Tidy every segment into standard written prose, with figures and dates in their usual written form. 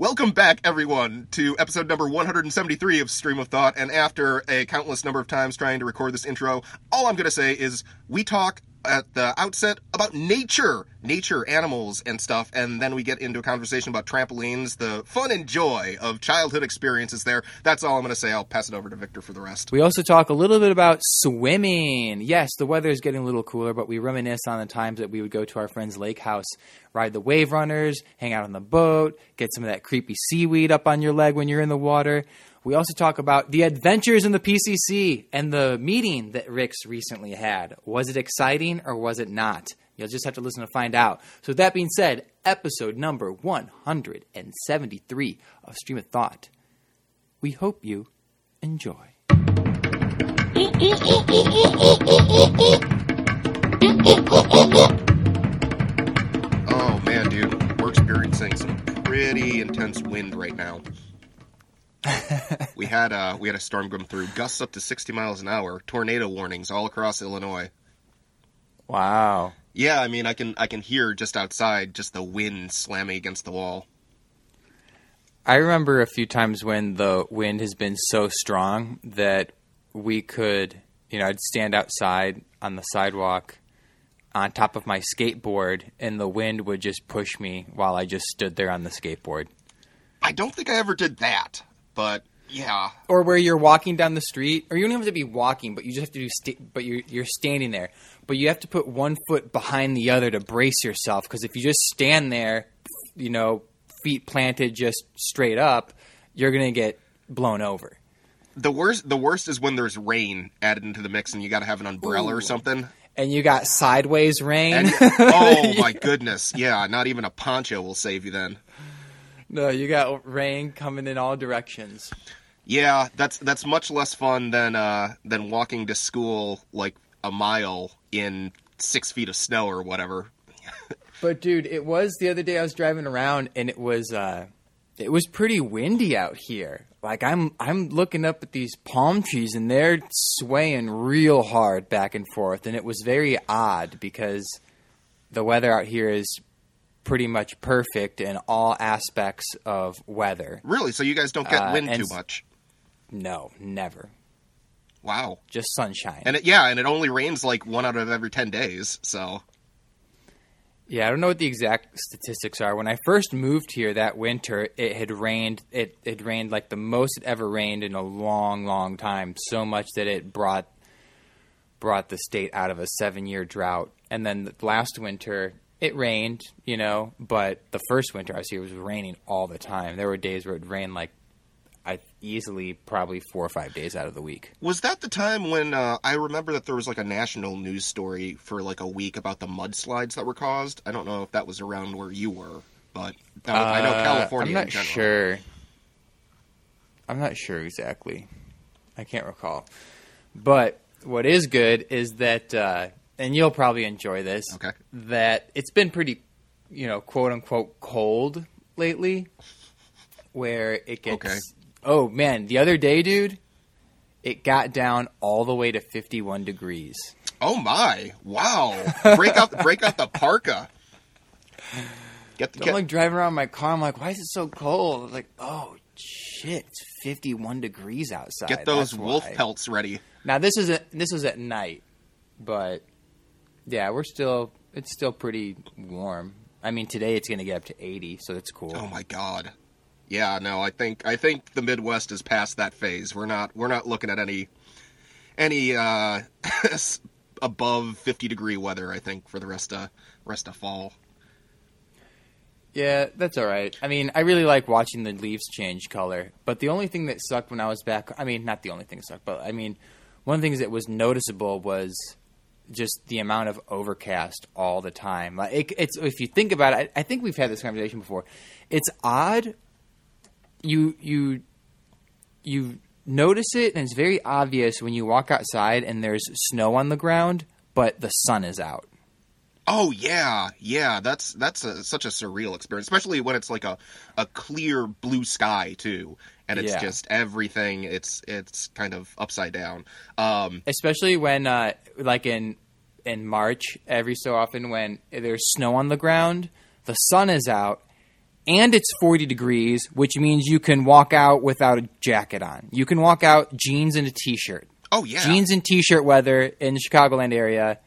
Welcome back, everyone, to episode number 173 of Stream of Thought, and after a countless number of times trying to record this intro, all I'm going to say is we talk at the outset about nature, animals, and stuff, and then we get into a conversation about trampolines, the fun and joy of childhood experiences there. That's all I'm going to say. I'll pass it over to Victor for the rest. We also talk a little bit about swimming. Yes, the weather is getting a little cooler, but we reminisce on the times that we would go to our friend's lake house, ride the wave runners, hang out on the boat, get some of that creepy seaweed up on your leg when you're in the water. We also talk about the adventures in the PCC and the meeting that Rick's recently had. Was it exciting or was it not? You'll just have to listen to find out. So that being said, episode number 173 of Stream of Thought. We hope you enjoy. Oh, man, dude. We're experiencing some pretty intense wind right now. We had a storm come through, gusts up to 60 miles an hour, tornado warnings all across Illinois. Wow. Yeah, I mean, I can hear just outside just the wind slamming against the wall. I remember a few times when the wind has been so strong that we could, I'd stand outside on the sidewalk on top of my skateboard, and the wind would just push me while I just stood there on the skateboard. I don't think I ever did that. But yeah, or where you're walking down the street, or you don't have to be walking, but you just have to you're standing there, but you have to put one foot behind the other to brace yourself, because if you just stand there, feet planted just straight up, you're gonna get blown over. The worst is when there's rain added into the mix, and you got to have an umbrella or something. And you got sideways rain. Oh my goodness! Yeah, not even a poncho will save you then. No, you got rain coming in all directions. Yeah, that's much less fun than walking to school like a mile in 6 feet of snow or whatever. But dude, it was the other day I was driving around, and it was pretty windy out here. Like I'm looking up at these palm trees, and they're swaying real hard back and forth, and it was very odd because the weather out here is pretty much perfect in all aspects of weather. Really? So you guys don't get wind too much? No, never. Wow. Just sunshine. And it only rains like 1 out of every 10 days, so. Yeah, I don't know what the exact statistics are. When I first moved here that winter, it had rained like the most it ever rained in a long, long time, so much that it brought the state out of a 7-year drought. And then last winter, it rained, but the first winter I was here, it was raining all the time. There were days where it rained like easily probably 4 or 5 days out of the week. Was that the time when I remember that there was like a national news story for like a week about the mudslides that were caused? I don't know if that was around where you were, but I know California in general. I'm not sure exactly. I can't recall. But what is good is that and you'll probably enjoy this, okay, that it's been pretty, quote-unquote cold lately, where it gets – oh, man, the other day, dude, it got down all the way to 51 degrees. Oh, my. Wow. Break out the parka. I'm like driving around my car. I'm like, why is it so cold? I was like, oh, shit, it's 51 degrees outside. Get those wolf pelts ready. Now, this is at night, but – yeah, it's still pretty warm. I mean, today it's going to get up to 80, so that's cool. Oh my God. Yeah, no, I think the Midwest is past that phase. We're not looking at any above 50 degree weather, I think, for the rest of fall. Yeah, that's all right. I mean, I really like watching the leaves change color, but the only thing that sucked when I was back, I mean, not the only thing that sucked, but I mean, one of the things that was noticeable was just the amount of overcast all the time. Like it's if you think about it, I think we've had this conversation before. It's odd. You notice it, and it's very obvious when you walk outside and there's snow on the ground, but the sun is out. Oh yeah. That's such a surreal experience, especially when it's like a clear blue sky too. And it's just everything. It's kind of upside down. Especially when, like in March, every so often when there's snow on the ground, the sun is out, and it's 40 degrees, which means you can walk out without a jacket on. You can walk out jeans and a T-shirt. Oh, yeah. Jeans and T-shirt weather in the Chicagoland area,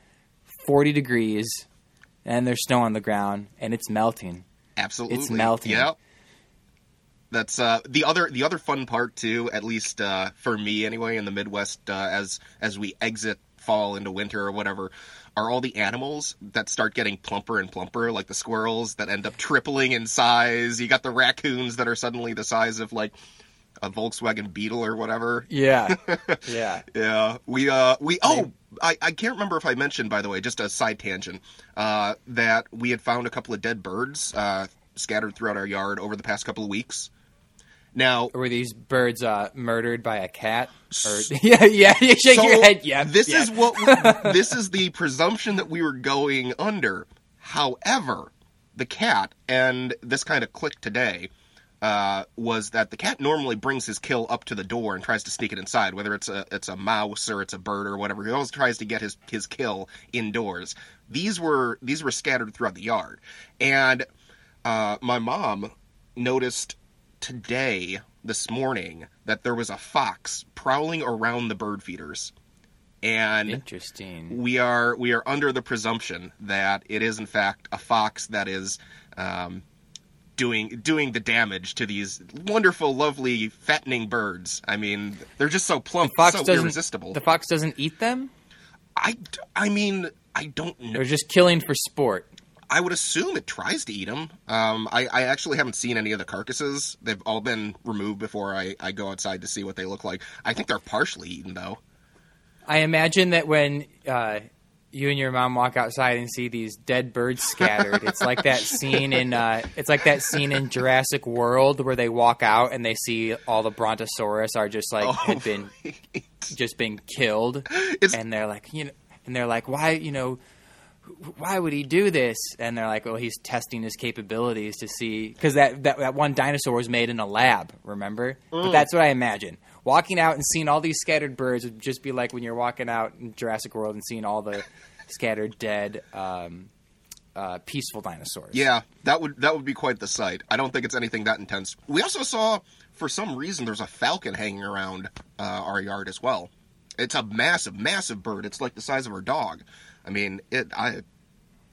40 degrees, and there's snow on the ground, and it's melting. Absolutely. It's melting. Yep. That's the other fun part, too, at least for me anyway, in the Midwest, as we exit fall into winter or whatever, are all the animals that start getting plumper and plumper, like the squirrels that end up tripling in size. You got the raccoons that are suddenly the size of, like, a Volkswagen Beetle or whatever. Yeah. Yeah. Yeah. I can't remember if I mentioned, by the way, just a side tangent, that we had found a couple of dead birds scattered throughout our yard over the past couple of weeks. Now, were these birds murdered by a cat? Or... yeah. You shake your head. Yeah. This is what. This is the presumption that we were going under. However, the cat, and this kind of clicked today, was that the cat normally brings his kill up to the door and tries to sneak it inside, whether it's a mouse or it's a bird or whatever. He always tries to get his kill indoors. These were scattered throughout the yard, and my mom noticed this morning, that there was a fox prowling around the bird feeders. And interesting. We are under the presumption that it is in fact a fox that is doing the damage to these wonderful, lovely, fattening birds. I mean, they're just so plump, so irresistible. The fox doesn't eat them? I mean, I don't know. They're just killing for sport. I would assume it tries to eat them. I actually haven't seen any of the carcasses. They've all been removed before I go outside to see what they look like. I think they're partially eaten, though. I imagine that when you and your mom walk outside and see these dead birds scattered, it's like that scene in Jurassic World where they walk out and they see all the Brontosaurus are just like had been killed, and they're like, why, why would he do this? And they're like, well, he's testing his capabilities to see, because that one dinosaur was made in a lab, remember? But that's what I imagine. Walking out and seeing all these scattered birds would just be like when you're walking out in Jurassic World and seeing all the scattered dead peaceful dinosaurs. Yeah, that would be quite the sight. I don't think it's anything that intense. We also saw, for some reason, there's a falcon hanging around our yard as well. It's a massive, massive bird. It's like the size of our dog. I mean,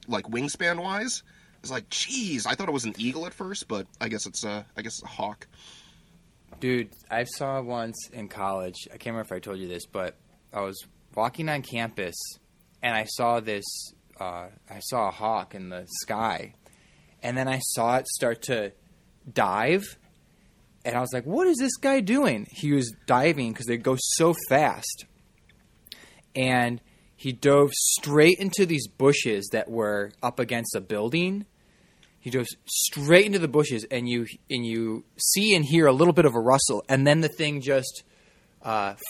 like wingspan-wise, it's like, geez, I thought it was an eagle at first, but I guess it's a hawk. Dude, I saw once in college, I can't remember if I told you this, but I was walking on campus, and I saw a hawk in the sky, and then I saw it start to dive, and I was like, what is this guy doing? He was diving because they go so fast, and he dove straight into these bushes that were up against a building. He dove straight into the bushes, and you see and hear a little bit of a rustle, and then the thing just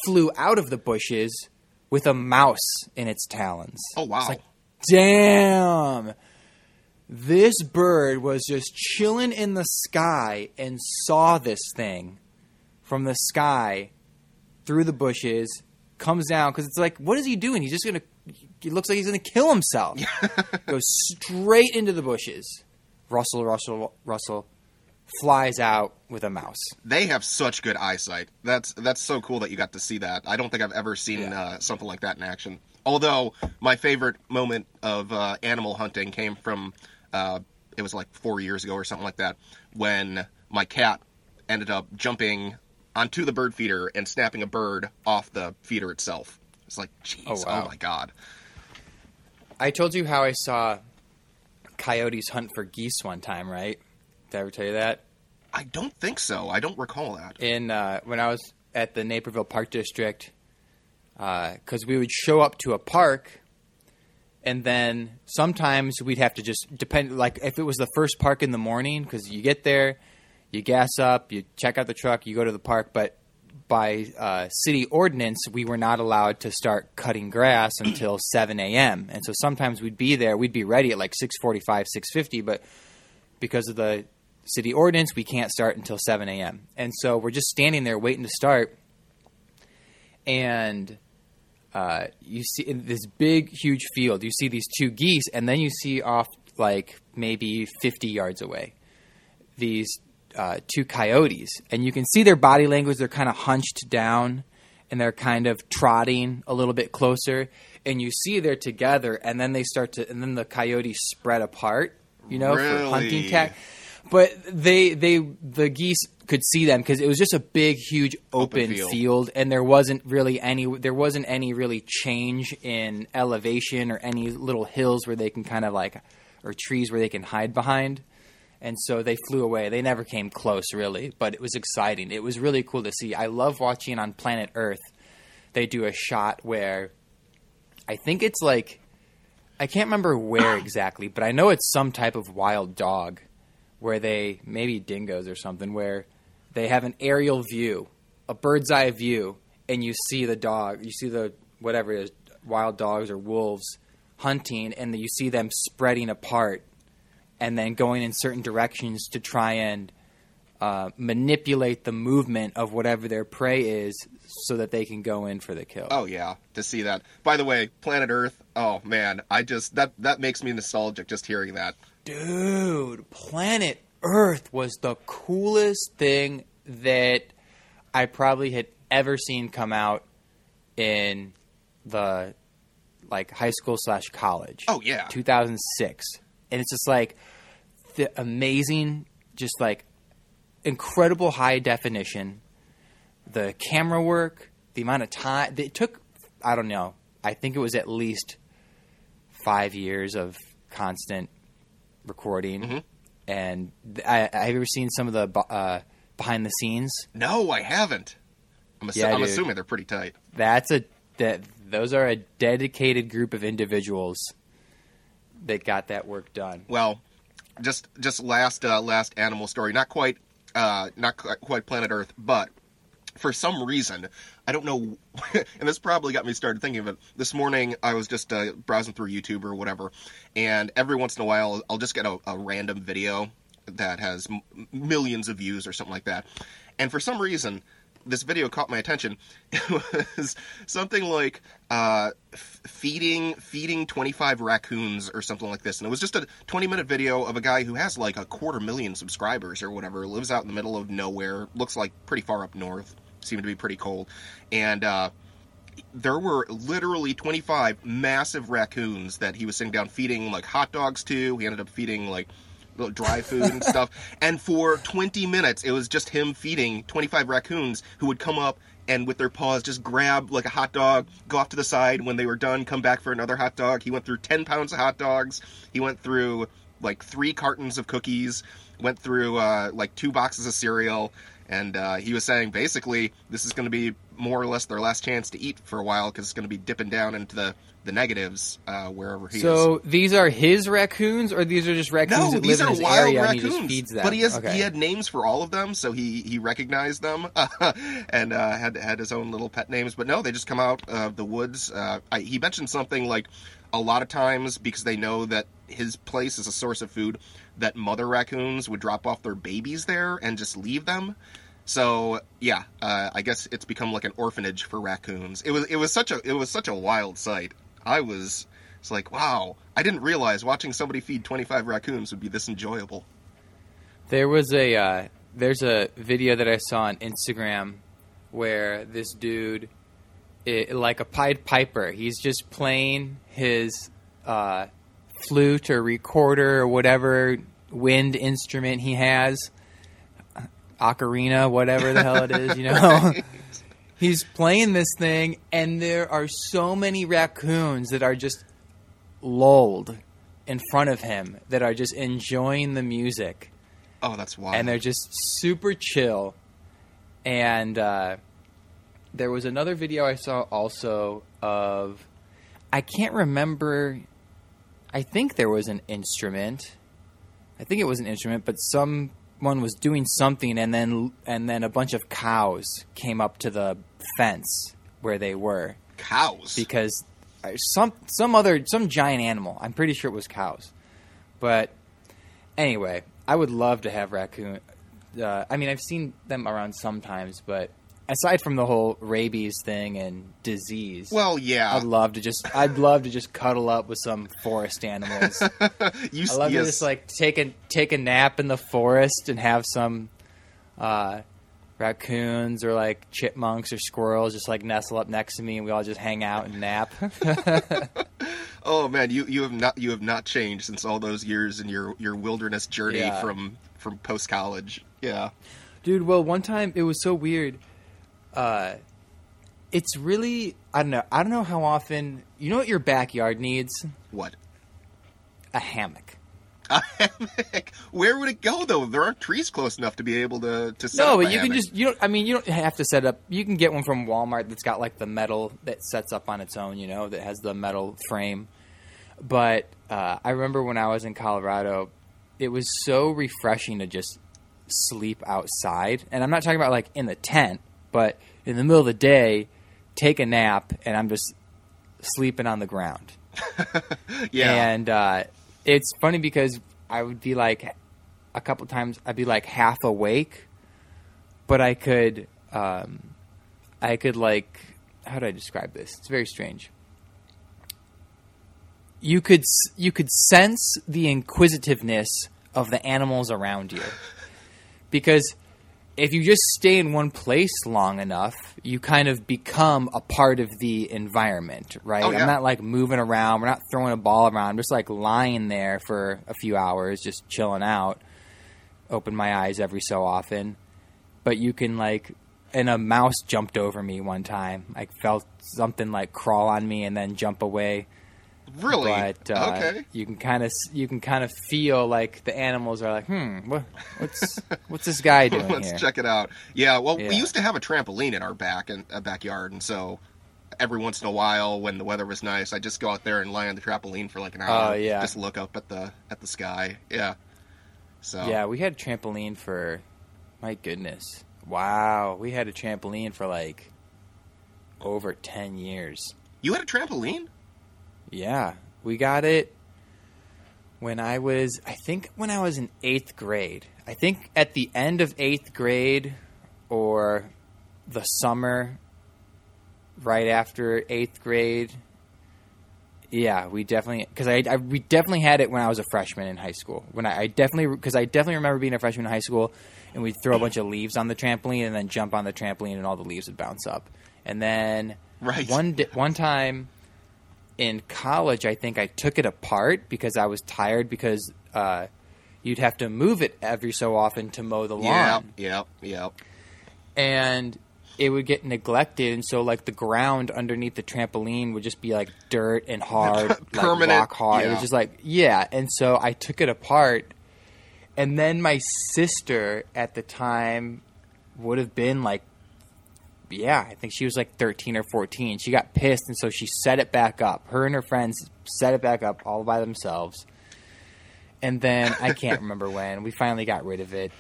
flew out of the bushes with a mouse in its talons. Oh, wow. It's like, damn. This bird was just chilling in the sky and saw this thing from the sky through the bushes, comes down, because it's like, what is he doing? He's just going to – it looks like he's going to kill himself. Goes straight into the bushes. Russell flies out with a mouse. They have such good eyesight. That's so cool that you got to see that. I don't think I've ever seen something like that in action. Although my favorite moment of animal hunting came from it was like 4 years ago or something like that, when my cat ended up jumping – onto the bird feeder and snapping a bird off the feeder itself. It's like, jeez, Oh my God. I told you how I saw coyotes hunt for geese one time, right? Did I ever tell you that? I don't think so. I don't recall that. When I was at the Naperville Park District, because we would show up to a park, and then sometimes we'd have to just depend, like if it was the first park in the morning, because you get there, you gas up, you check out the truck, you go to the park. But by city ordinance, we were not allowed to start cutting grass until 7 a.m. And so sometimes we'd be there. We'd be ready at like 6:45, 6:50. But because of the city ordinance, we can't start until 7 a.m. And so we're just standing there waiting to start. And you see in this big, huge field, you see these two geese, and then you see off like maybe 50 yards away these two coyotes, and you can see their body language. They're kind of hunched down and they're kind of trotting a little bit closer, and you see they're together, and then they start to, and then the coyotes spread apart, you know, really? For hunting tech. But the geese could see them because it was just a big, huge open field, and there wasn't any really change in elevation or any little hills where they can kind of like, or trees where they can hide behind. And so they flew away. They never came close, really, but it was exciting. It was really cool to see. I love watching on Planet Earth. They do a shot where I think it's like, I can't remember where exactly, but I know it's some type of wild dog where they, maybe dingoes or something, where they have an aerial view, a bird's eye view, and you see the dog, you see the, whatever it is, wild dogs or wolves hunting, and you see them spreading apart and then going in certain directions to try and manipulate the movement of whatever their prey is so that they can go in for the kill. Oh, yeah, to see that. By the way, Planet Earth, oh, man, I just, that makes me nostalgic just hearing that. Dude, Planet Earth was the coolest thing that I probably had ever seen come out in the, like, high school / college. Oh, yeah. 2006. And it's just, like, the amazing, just, like, incredible high definition, the camera work, the amount of time. It took, I don't know, I think it was at least 5 years of constant recording. Mm-hmm. And have you ever seen some of the behind the scenes? No, I haven't. I'm assuming they're pretty tight. Those are a dedicated group of individuals that got that work done. Well, just last animal story. Not quite Planet Earth, but for some reason, I don't know, and this probably got me started thinking of it. This morning, I was just browsing through YouTube or whatever, and every once in a while, I'll just get a random video that has millions of views or something like that. And for some reason, this video caught my attention. It was something like feeding 25 raccoons or something like this. And it was just a 20-minute video of a guy who has like 250,000 subscribers or whatever, lives out in the middle of nowhere, looks like pretty far up north, seemed to be pretty cold. And there were literally 25 massive raccoons that he was sitting down feeding like hot dogs to. He ended up feeding like little dry food and stuff. And for 20 minutes, it was just him feeding 25 raccoons who would come up and with their paws just grab like a hot dog, go off to the side. When they were done, come back for another hot dog. He went through 10 pounds of hot dogs. He went through like 3 cartons of cookies, went through like 2 boxes of cereal. And he was saying, basically, this is going to be more or less their last chance to eat for a while because it's going to be dipping down into the negatives wherever he is. So these are his raccoons, or these are just raccoons that live in his area and he just feeds them? But he had names for all of them, so he recognized them and had his own little pet names. But no, they just come out of the woods. He mentioned something like a lot of times, because they know that his place is a source of food, that mother raccoons would drop off their babies there and just leave them. So yeah, I guess it's become like an orphanage for raccoons. It was such a wild sight. It's like, wow, I didn't realize watching somebody feed 25 raccoons would be this enjoyable. There was there's a video that I saw on Instagram where this dude, like a Pied Piper, he's just playing his flute or recorder or whatever wind instrument he has. Ocarina, whatever the hell it is, you know. Right. He's playing this thing, and there are so many raccoons that are just lulled in front of him, that are just enjoying the music. Oh, that's wild. And they're just super chill. And there was another video I saw also of, I can't remember, I think there was an instrument. I think it was an instrument, but someone was doing something, and then a bunch of cows came up to the fence where they were. Cows? Because some giant animal. I'm pretty sure it was cows. But anyway, I would love to have raccoon. I mean, I've seen them around sometimes, but aside from the whole rabies thing and disease. Well, yeah. I'd love to just cuddle up with some forest animals. I'd love to just like take a nap in the forest and have some raccoons or like chipmunks or squirrels just like nestle up next to me and we all just hang out and nap. Oh man, you have not changed since all those years in your wilderness journey from post college. Yeah. Dude, well, one time it was so weird. It's really I don't know how often. You know what your backyard needs? What? A hammock. A hammock. Where would it go though? There aren't trees close enough to be able to set up a hammock. No, but you can just you don't have to set up. You can get one from Walmart that's got like the metal that sets up on its own, you know, that has the metal frame. But I remember when I was in Colorado, it was so refreshing to just sleep outside, and I'm not talking about like in the tent, but in the middle of the day take a nap and I'm just sleeping on the ground. Yeah. And it's funny because I would be like a couple times I'd be like half awake, but I could like, how do I describe this? It's very strange. You could sense the inquisitiveness of the animals around you. Because if you just stay in one place long enough, you kind of become a part of the environment, right? Oh, yeah. I'm not like moving around. We're not throwing a ball around. I'm just like lying there for a few hours, just chilling out, open my eyes every so often. But you can like – and a mouse jumped over me one time. I felt something like crawl on me and then jump away. Really? But okay. You can kind of feel like the animals are like, what's this guy doing? Let's here? Check it out. Yeah. Well, yeah. We used to have a trampoline in our backyard, and so every once in a while, when the weather was nice, I'd just go out there and lie on the trampoline for like an hour. Oh, yeah. Just look up at the sky. Yeah. So. Yeah, we had a trampoline for, my goodness, wow, we had a trampoline for like over 10 years. You had a trampoline? Yeah, we got it when I was in 8th grade. I think at the end of 8th grade or the summer right after 8th grade. Yeah, we definitely – because we definitely had it when I was a freshman in high school. I definitely remember being a freshman in high school, and we'd throw a bunch of leaves on the trampoline and then jump on the trampoline and all the leaves would bounce up. And then one time – in college, I think I took it apart because I was tired because you'd have to move it every so often to mow the lawn. Yep. And it would get neglected, and so like the ground underneath the trampoline would just be like dirt and hard, like permanent, rock hard. Yeah. It was just like, yeah. And so I took it apart, and then my sister at the time would have been like, yeah, I think she was like 13 or 14. She got pissed, and so she set it back up. Her and her friends set it back up all by themselves. And then I can't remember when. We finally got rid of it.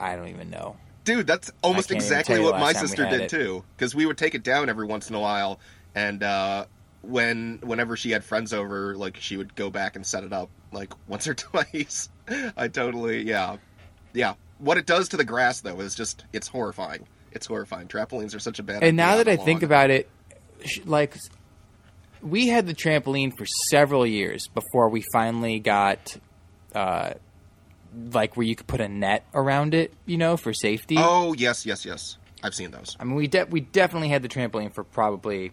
I don't even know. Dude, that's almost exactly what my sister did too. Because we would take it down every once in a while. And whenever she had friends over, like she would go back and set it up like once or twice. I totally, yeah. Yeah. What it does to the grass though is just, it's horrifying. It's horrifying. Trampolines are such a bad idea. And now that I think about it, like we had the trampoline for several years before we finally got like where you could put a net around it, you know, for safety. Oh, yes. I've seen those. I mean, we definitely had the trampoline for probably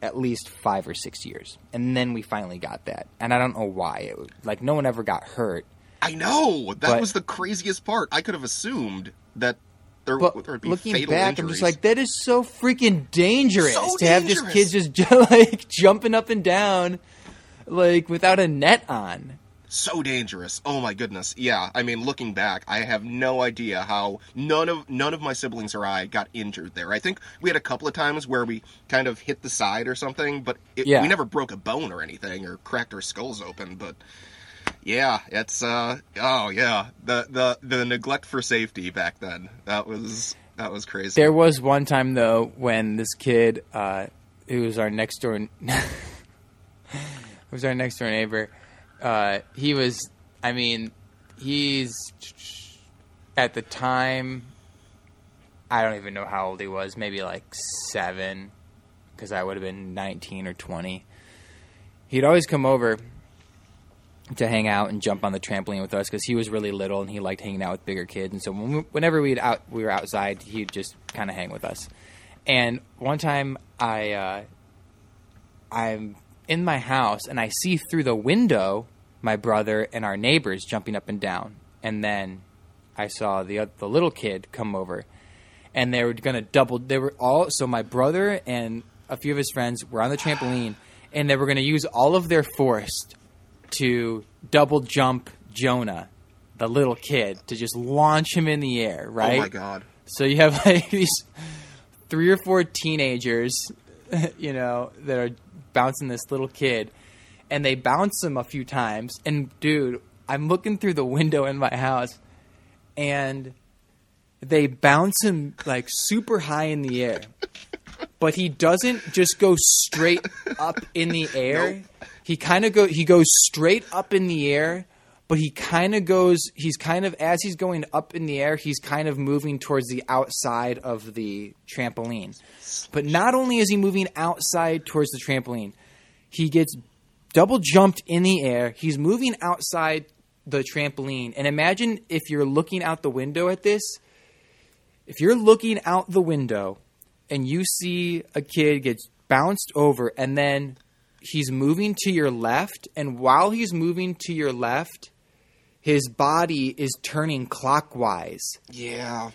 at least 5 or 6 years. And then we finally got that. And I don't know why. It was, like, no one ever got hurt. I know. That was the craziest part. I could have assumed that. There would be looking back, injuries. I'm just like, that is so freaking dangerous have just kids just like jumping up and down, like without a net on. So dangerous! Oh my goodness! Yeah, I mean, looking back, I have no idea how none of my siblings or I got injured there. I think we had a couple of times where we kind of hit the side or something, but we never broke a bone or anything or cracked our skulls open, but. Yeah, it's the neglect for safety back then. That was crazy. There was one time though when this kid who was our next door neighbor, he's at the time I don't even know how old he was, maybe like 7, because I would have been 19 or 20. He'd always come over to hang out and jump on the trampoline with us because he was really little and he liked hanging out with bigger kids. And so whenever we were outside, he'd just kind of hang with us. And one time I'm in my house and I see through the window my brother and our neighbors jumping up and down. And then I saw the little kid come over, and they were going to double. They were all, so my brother and a few of his friends were on the trampoline, and they were going to use all of their force to double jump Jonah, the little kid, to just launch him in the air, right? Oh, my God. So you have like these 3 or 4 teenagers, you know, that are bouncing this little kid, and they bounce him a few times. And, dude, I'm looking through the window in my house, and they bounce him like super high in the air. But he doesn't just go straight up in the air. Nope. He goes straight up in the air, but as he's going up in the air, he's kind of moving towards the outside of the trampoline. But not only is he moving outside towards the trampoline, he gets double jumped in the air. He's moving outside the trampoline. And imagine if you're looking out the window at this. If you're looking out the window and you see a kid gets bounced over, and then he's moving to your left, and while he's moving to your left, his body is turning clockwise. Yeah.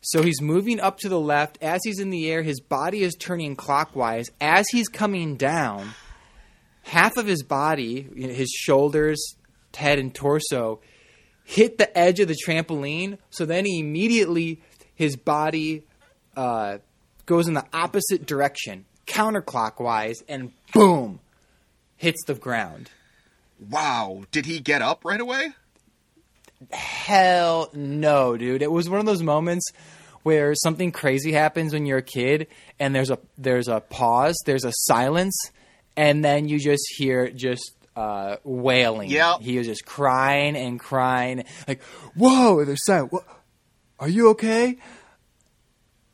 So he's moving up to the left. As he's in the air, his body is turning clockwise. As he's coming down, half of his body, his shoulders, head, and torso, hit the edge of the trampoline. So then he immediately, his body goes in the opposite direction, counterclockwise, and boom, hits the ground. Wow. Did he get up right away? Hell no, dude. It was one of those moments where something crazy happens when you're a kid, and there's a pause, there's a silence, and then you just hear wailing. Yep. He was just crying and crying, like, whoa, there's silent. What? Are you okay?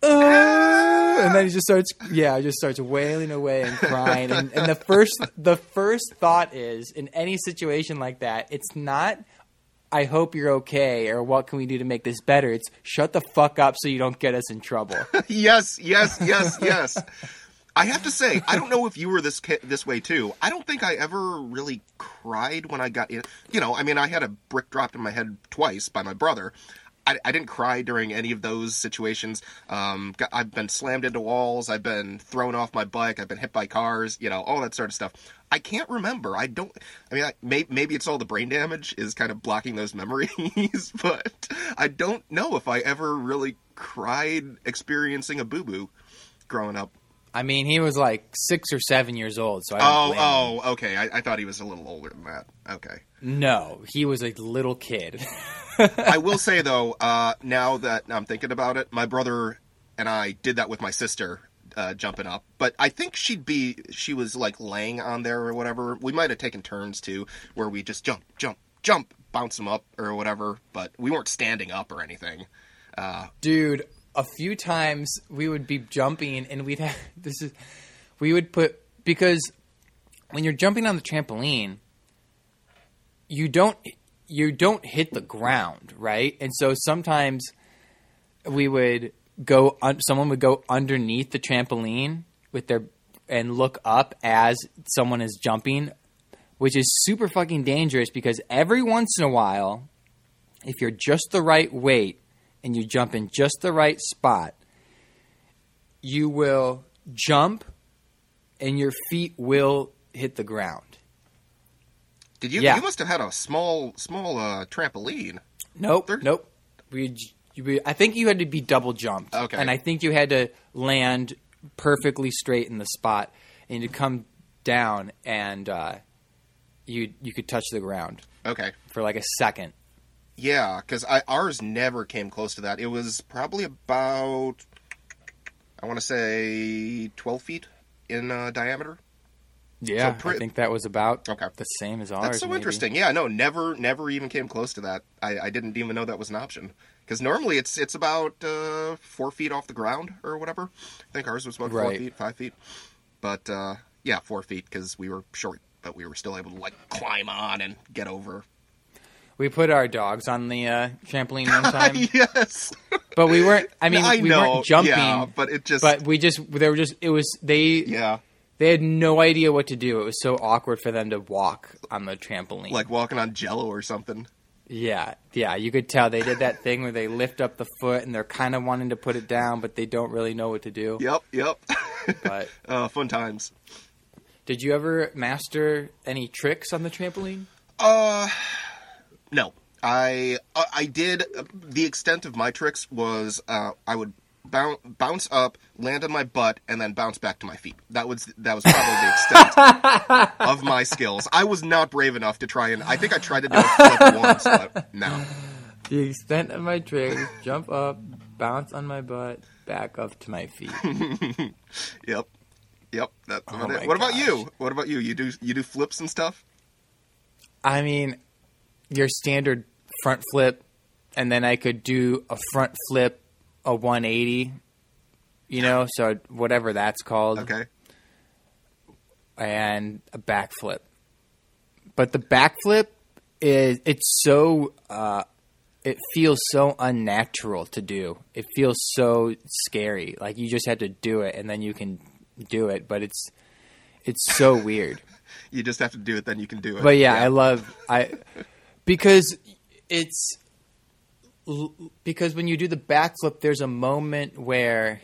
And then he just starts wailing away and crying. And the first thought is, in any situation like that, it's not, I hope you're okay, or what can we do to make this better? It's shut the fuck up so you don't get us in trouble. Yes. I have to say, I don't know if you were this way too. I don't think I ever really cried when I got in. You know, I mean, I had a brick dropped in my head twice by my brother. I didn't cry during any of those situations. I've been slammed into walls. I've been thrown off my bike. I've been hit by cars, you know, all that sort of stuff. I can't remember. Maybe it's all the brain damage is kind of blocking those memories, but I don't know if I ever really cried experiencing a boo-boo growing up. I mean, he was like 6 or 7 years old, so I don't blame him. Okay. I thought he was a little older than that. Okay. No, he was a little kid. I will say, though, now that I'm thinking about it, my brother and I did that with my sister jumping up. But I think she was like laying on there or whatever. We might have taken turns, too, where we just jump, bounce them up or whatever. But we weren't standing up or anything. Dude, a few times we would be jumping and because when you're jumping on the trampoline, you don't hit the ground, right? And so sometimes someone would go underneath the trampoline and look up as someone is jumping, which is super fucking dangerous because every once in a while, if you're just the right weight, and you jump in just the right spot, you will jump and your feet will hit the ground. Did you? Yeah. You must have had a small trampoline. Nope. I think you had to be double jumped. Okay. And I think you had to land perfectly straight in the spot and you come down and you could touch the ground. Okay. For like a second. Yeah, because ours never came close to that. It was probably about, I want to say, 12 feet in diameter. Yeah, so I think that was about the same as ours. That's so maybe. Interesting. Yeah, no, never even came close to that. I didn't even know that was an option. Because normally it's about 4 feet off the ground or whatever. I think ours was about 4 feet, 5 feet. But, yeah, 4 feet because we were short, but we were still able to, like, climb on and get over. We put our dogs on the trampoline one time. Yes. But we weren't – I mean, we weren't jumping. Yeah, but it just – But we just – they were just – it was – they – Yeah. They had no idea what to do. It was so awkward for them to walk on the trampoline. Like walking on Jell-O or something. Yeah, yeah. You could tell they did that thing where they lift up the foot and they're kind of wanting to put it down, but they don't really know what to do. Yep, yep. But fun times. Did you ever master any tricks on the trampoline? No. I did – the extent of my tricks was I would – bounce up, land on my butt, and then bounce back to my feet. That was probably the extent of my skills. I was not brave enough to try and... I think I tried to do a flip once, but no. The extent of my trick is jump up, bounce on my butt, back up to my feet. Yep. Yep. That's about it. What about you? What about you? You do flips and stuff? I mean, your standard front flip, and then I could do a front flip, a 180, you know, so whatever that's called. Okay. And a backflip. But the backflip is, it's so, it feels so unnatural to do. It feels so scary. Like you just had to do it and then you can do it, but it's so weird. You just have to do it, then you can do it. But yeah. Because it's, because when you do the backflip, there's a moment where,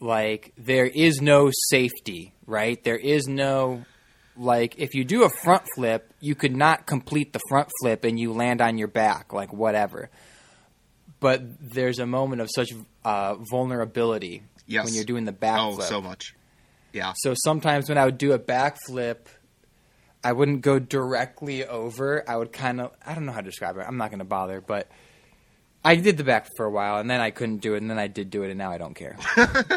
like, there is no safety, right? There is no, like, if you do a front flip, you could not complete the front flip and you land on your back, like, whatever. But there's a moment of such vulnerability when you're doing the backflip. Oh, so much. Yeah. So sometimes when I would do a backflip, I wouldn't go directly over. I would kind of – I don't know how to describe it. I'm not going to bother. But I did the back for a while, and then I couldn't do it, and then I did do it, and now I don't care.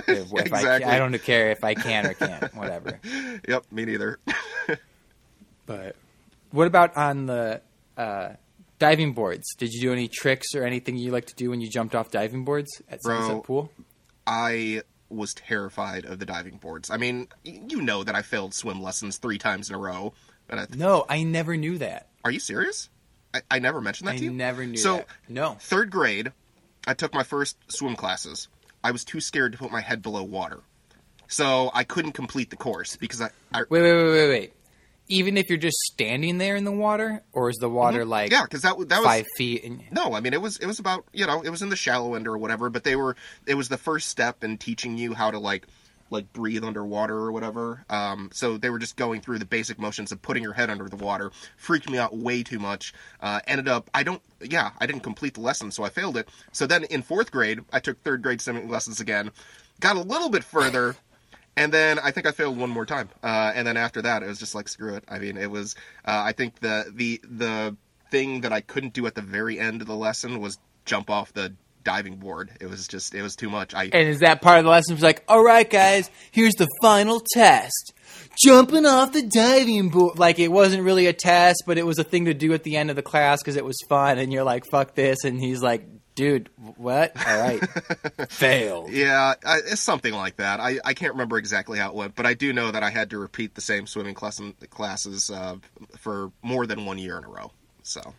Exactly. I don't care if I can or can't, whatever. Yep, me neither. But what about on the diving boards? Did you do any tricks or anything you like to do when you jumped off diving boards at Sunset Pool? I was terrified of the diving boards. I mean, you know that I failed swim lessons 3 times in a row. No, I never knew that. Are you serious? I never mentioned that to you? I never knew that. No. 3rd grade, I took my first swim classes. I was too scared to put my head below water. So I couldn't complete the course because I... Wait. Even if you're just standing there in the water? Or is the water like yeah, 'cause that was 5 feet? No, I mean, it was about, you know, it was in the shallow end or whatever, but it was the first step in teaching you how to like breathe underwater or whatever. So they were just going through the basic motions of putting your head under the water. Freaked me out way too much. I didn't complete the lesson, so I failed it. So then in 4th grade, I took 3rd grade swimming lessons again, got a little bit further. And then I think I failed one more time. And then after that, it was just like, screw it. I mean, it was, I think the thing that I couldn't do at the very end of the lesson was jump off the diving board. It was just, it was too much. And is that part of the lesson? It was like, all right, guys, here's the final test. Jumping off the diving board. Like, it wasn't really a test, but it was a thing to do at the end of the class because it was fun. And you're like, fuck this. And he's like, dude, what? All right. Failed. Yeah, it's something like that. I can't remember exactly how it went, but I do know that I had to repeat the same swimming classes for more than 1 year in a row. So,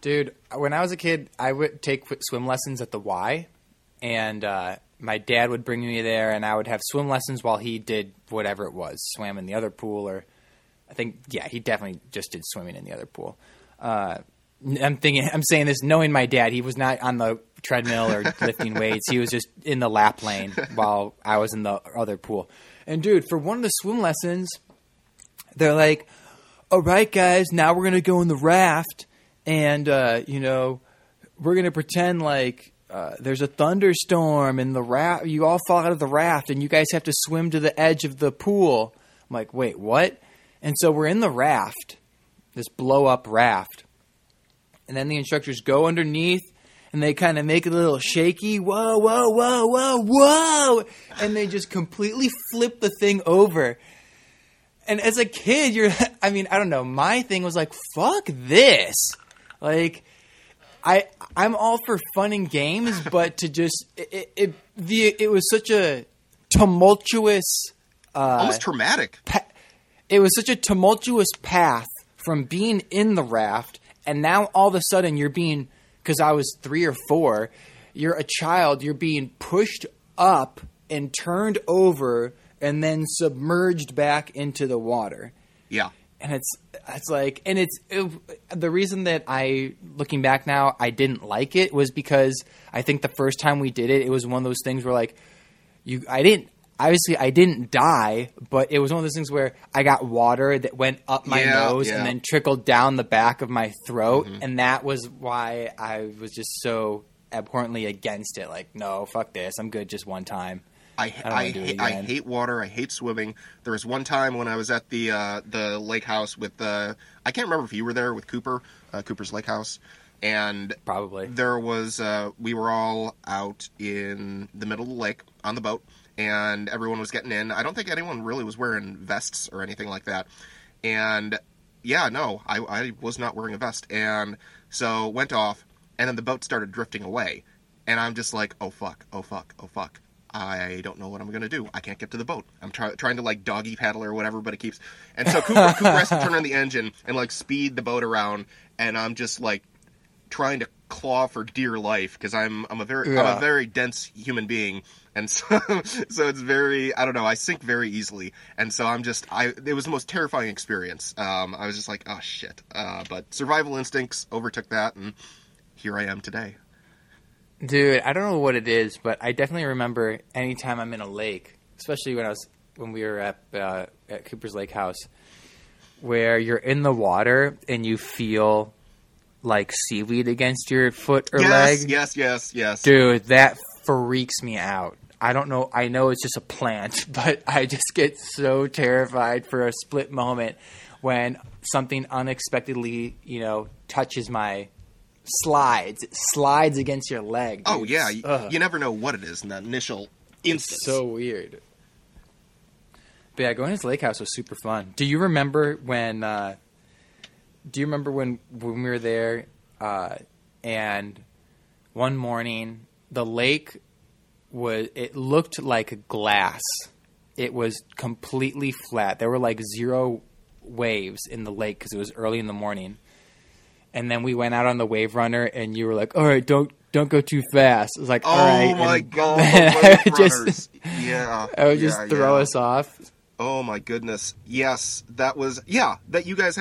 dude, when I was a kid, I would take swim lessons at the Y, and my dad would bring me there, and I would have swim lessons while he did whatever it was, swam in the other pool, or I think, yeah, he definitely just did swimming in the other pool. I'm saying this knowing my dad. He was not on the treadmill or lifting weights. He was just in the lap lane while I was in the other pool. And dude, for one of the swim lessons, they're like, all right, guys, now we're going to go in the raft and, you know, we're going to pretend like there's a thunderstorm and the raft. You all fall out of the raft and you guys have to swim to the edge of the pool. I'm like, wait, what? And so we're in the raft, this blow up raft. And then the instructors go underneath and they kind of make it a little shaky. Whoa, whoa, whoa, whoa, whoa. And they just completely flip the thing over. And as a kid, I mean, I don't know. My thing was like, fuck this. Like, I'm all for fun and games, but to just it was such a tumultuous, almost traumatic. It was such a tumultuous path from being in the raft, and now all of a sudden you're being, because I was 3 or 4, you're a child, you're being pushed up and turned over and then submerged back into the water. Yeah. And it's like, and the reason that I, looking back now, I didn't like it was because I think the first time we did it, it was one of those things where like, obviously I didn't die, but it was one of those things where I got water that went up my nose and then trickled down the back of my throat. Mm-hmm. And that was why I was just so abhorrently against it. Like, no, fuck this. I'm good just one time. I hate water. I hate swimming. There was one time when I was at the lake house with I can't remember if you were there with Cooper, Cooper's lake house, and probably there was we were all out in the middle of the lake on the boat, and everyone was getting in. I don't think anyone really was wearing vests or anything like that, and I was not wearing a vest, and so went off, and then the boat started drifting away, and I'm just like, oh fuck. I don't know what I'm going to do. I can't get to the boat. I'm trying to, like, doggy paddle or whatever, but it keeps... And so Cooper has to turn on the engine and, like, speed the boat around, and I'm just, like, trying to claw for dear life, because I'm a very dense human being, and so it's very... I don't know. I sink very easily, and so I'm just... It was the most terrifying experience. I was just like, oh, shit. But survival instincts overtook that, and here I am today. Dude, I don't know what it is, but I definitely remember any time I'm in a lake, especially when we were at Cooper's Lake House, where you're in the water and you feel like seaweed against your foot or leg. Yes. Dude, that freaks me out. I don't know. I know it's just a plant, but I just get so terrified for a split moment when something unexpectedly, touches my slides. It slides against your leg. Dude. Oh, yeah. You never know what it is in that initial instance. It's so weird. But yeah, going to his lake house was super fun. Do you remember when we were there and one morning the lake it looked like glass. It was completely flat. There were like 0 waves in the lake because it was early in the morning. And then we went out on the wave runner, and you were like, "All right, don't go too fast." I was like, "All right." Oh my god! Wave runners. I would just throw us off. Oh my goodness! Yes, that was that you guys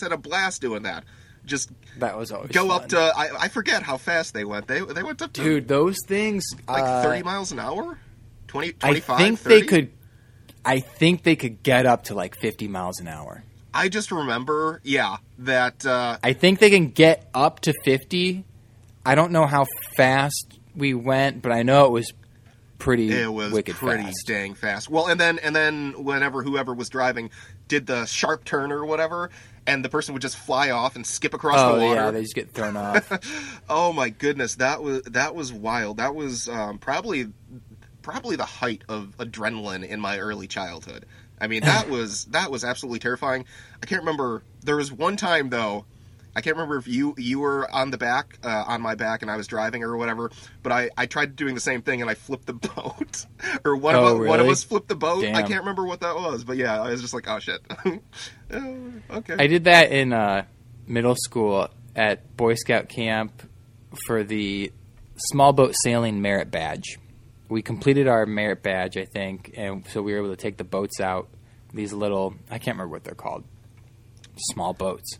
had a blast doing that. Just that was always go fun. Up to I forget how fast they went. They went up to those things like 30 miles an hour, 20, 25. I think 30? I think they could get up to like 50 miles an hour. I just remember, that... I think they can get up to 50. I don't know how fast we went, but I know it was pretty wicked fast. Dang fast. Well, and then whoever was driving did the sharp turn or whatever, and the person would just fly off and skip across the water. Oh, yeah, they just get thrown off. Oh, my goodness. That was wild. That was probably the height of adrenaline in my early childhood. I mean, that was absolutely terrifying. I can't remember. There was one time, though, I can't remember if you were on my back, and I was driving or whatever, but I tried doing the same thing, and I flipped the boat. Or one of us flipped the boat. Damn. I can't remember what that was, but yeah, I was just like, oh, shit. Okay. I did that in middle school at Boy Scout camp for the small boat sailing merit badge. We completed our merit badge, I think, and so we were able to take the boats out, these little – I can't remember what they're called, small boats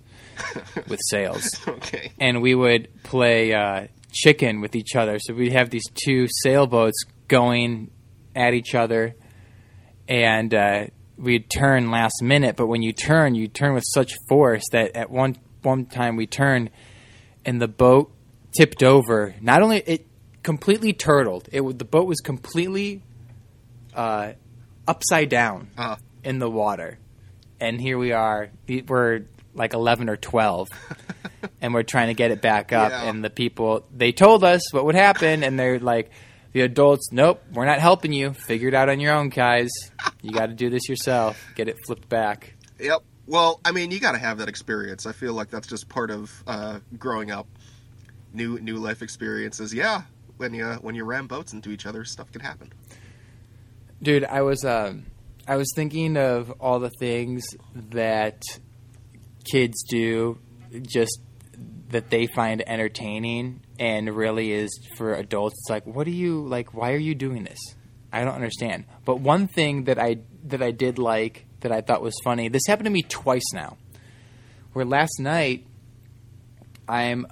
with sails. Okay. And we would play chicken with each other. So we'd have these 2 sailboats going at each other, and we'd turn last minute. But when you turn with such force that at one time we turned and the boat tipped over. Not only – it completely turtled. The boat was completely upside down in the water. And here we are. We're like 11 or 12. And we're trying to get it back up. Yeah. And the people, they told us what would happen. And they're like, the adults, nope, we're not helping you. Figure it out on your own, guys. You got to do this yourself. Get it flipped back. Yep. Well, I mean, you got to have that experience. I feel like that's just part of growing up. new life experiences. Yeah, when you ram boats into each other, stuff can happen. Dude, I was thinking of all the things that kids do, just that they find entertaining, and really is for adults. It's like, what do you like? Why are you doing this? I don't understand. But one thing that I did like, that I thought was funny. This happened to me twice now. Where last night, I'm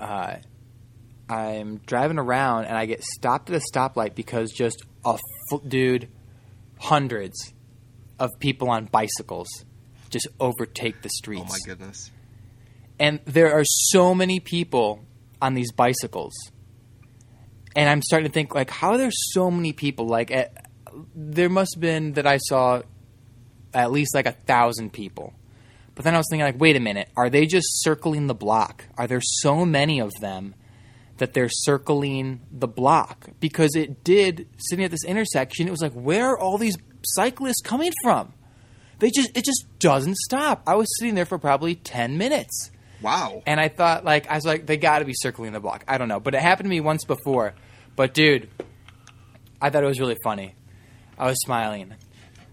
driving around and I get stopped at a stoplight because just hundreds of people on bicycles just overtake the streets. Oh my goodness. And there are so many people on these bicycles. And I'm starting to think, like, how are there so many people? Like, there must have been that I saw at least like 1,000 people. But then I was thinking, like, wait a minute. Are they just circling the block? Are there so many of them that they're circling the block? Because it did, sitting at this intersection, it was like, where are all these cyclists coming from? It just doesn't stop. I was sitting there for probably 10 minutes. Wow. And I thought, like, I was like, they got to be circling the block. I don't know. But it happened to me once before. But, dude, I thought it was really funny. I was smiling.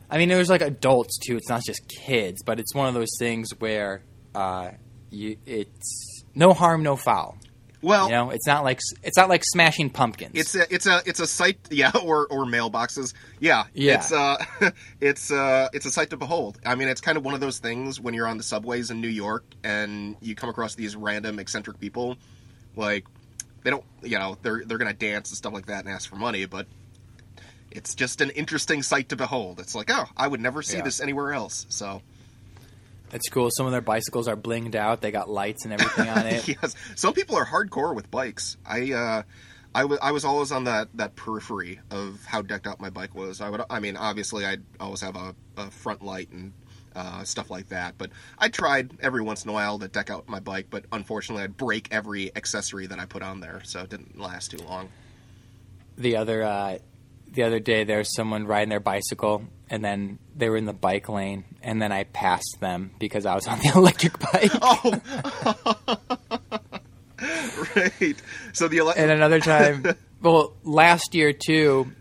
I mean, it was, like, adults, too. It's not just kids. But it's one of those things where it's no harm, no foul. Well, you know, it's not like smashing pumpkins. It's a sight, yeah, or mailboxes, yeah. It's a sight to behold. I mean, it's kind of one of those things when you're on the subways in New York and you come across these random eccentric people, like they don't, you know, they're gonna dance and stuff like that and ask for money, but it's just an interesting sight to behold. It's like, oh, I would never see this anywhere else. So. It's cool. Some of their bicycles are blinged out. They got lights and everything on it. Yes. Some people are hardcore with bikes. I was always on that periphery of how decked out my bike was. Obviously, I'd always have a front light and stuff like that. But I tried every once in a while to deck out my bike. But unfortunately, I'd break every accessory that I put on there. So it didn't last too long. The other day, there was someone riding their bicycle. And then they were in the bike lane, and then I passed them because I was on the electric bike. Oh, right. So and another time, well, last year too.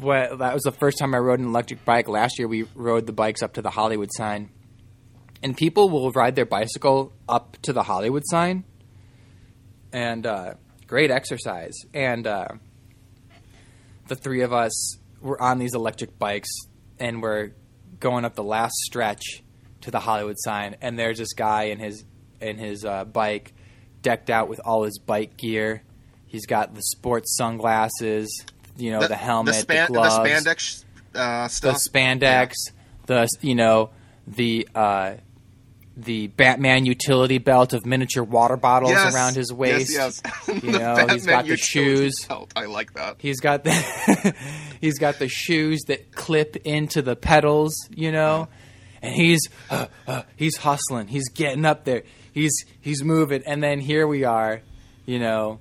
Well, that was the first time I rode an electric bike. Last year, we rode the bikes up to the Hollywood sign, and people will ride their bicycle up to the Hollywood sign, and great exercise. And the three of us were on these electric bikes. And we're going up the last stretch to the Hollywood sign, and there's this guy in his bike, decked out with all his bike gear. He's got the sports sunglasses, you know, the helmet, the gloves, the spandex, the Batman utility belt of miniature water bottles around his waist. Yes. You know, he's got the shoes. Belt. I like that. He's got the shoes that clip into the pedals, you know, and he's hustling. He's getting up there. He's moving. And then here we are, you know,